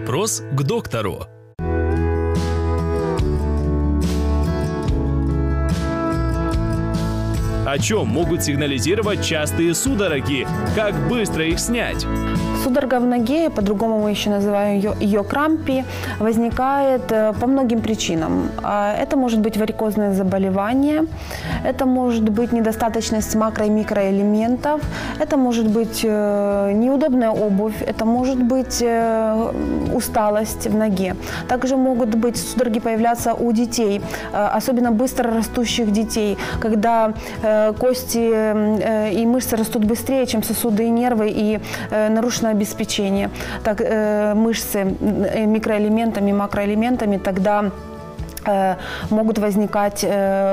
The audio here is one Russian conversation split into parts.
Вопрос к доктору. О чем могут сигнализировать частые судороги? Как быстро их снять? Судорога в ноге, по-другому мы еще называем ее крампи, возникает по многим причинам. Это может быть варикозное заболевание, это может быть недостаточность макро- и микроэлементов, это может быть неудобная обувь, это может быть усталость в ноге. Также могут быть судороги появляться у детей, особенно быстро растущих детей, когда кости и мышцы растут быстрее, чем сосуды и нервы, и нарушено обеспечение мышцы микроэлементами, макроэлементами, тогда могут возникать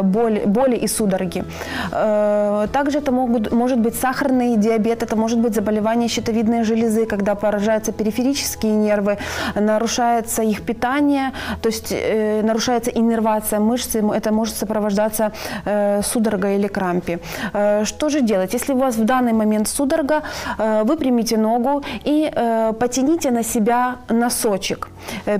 боли и судороги. Также это может быть сахарный диабет, это может быть заболевание щитовидной железы, когда поражаются периферические нервы, нарушается их питание, то есть нарушается иннервация мышцы, это может сопровождаться судорогой или крампи. Что же делать? Если у вас в данный момент судорога, выпрямите ногу и потяните на себя носочек,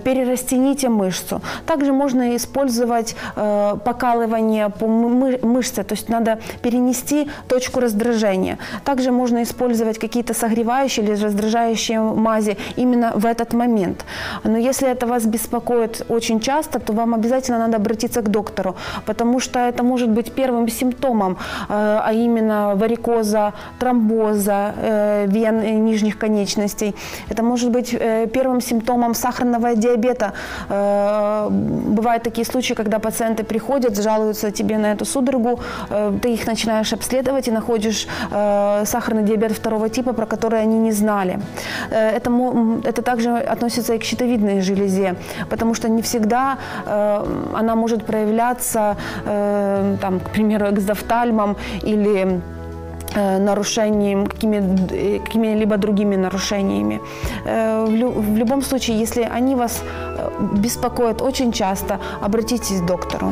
перерастяните мышцу. Также можно использовать покалывание по мышце, то есть надо перенести точку раздражения. Также можно использовать какие-то согревающие или раздражающие мази именно в этот момент. Но если это вас беспокоит очень часто, то вам обязательно надо обратиться к доктору, потому что это может быть первым симптомом, а именно варикоза, тромбоза вен нижних конечностей. Это может быть первым симптомом сахарного диабета. Бывают такие случаи, когда пациенты приходят, жалуются тебе на эту судорогу, ты их начинаешь обследовать и находишь сахарный диабет второго типа, про который они не знали. Это также относится и к щитовидной железе, потому что не всегда она может проявляться, там, к примеру, экзофтальмом или нарушением, какими-либо другими нарушениями. В любом случае, если они вас беспокоят очень часто, обратитесь к доктору.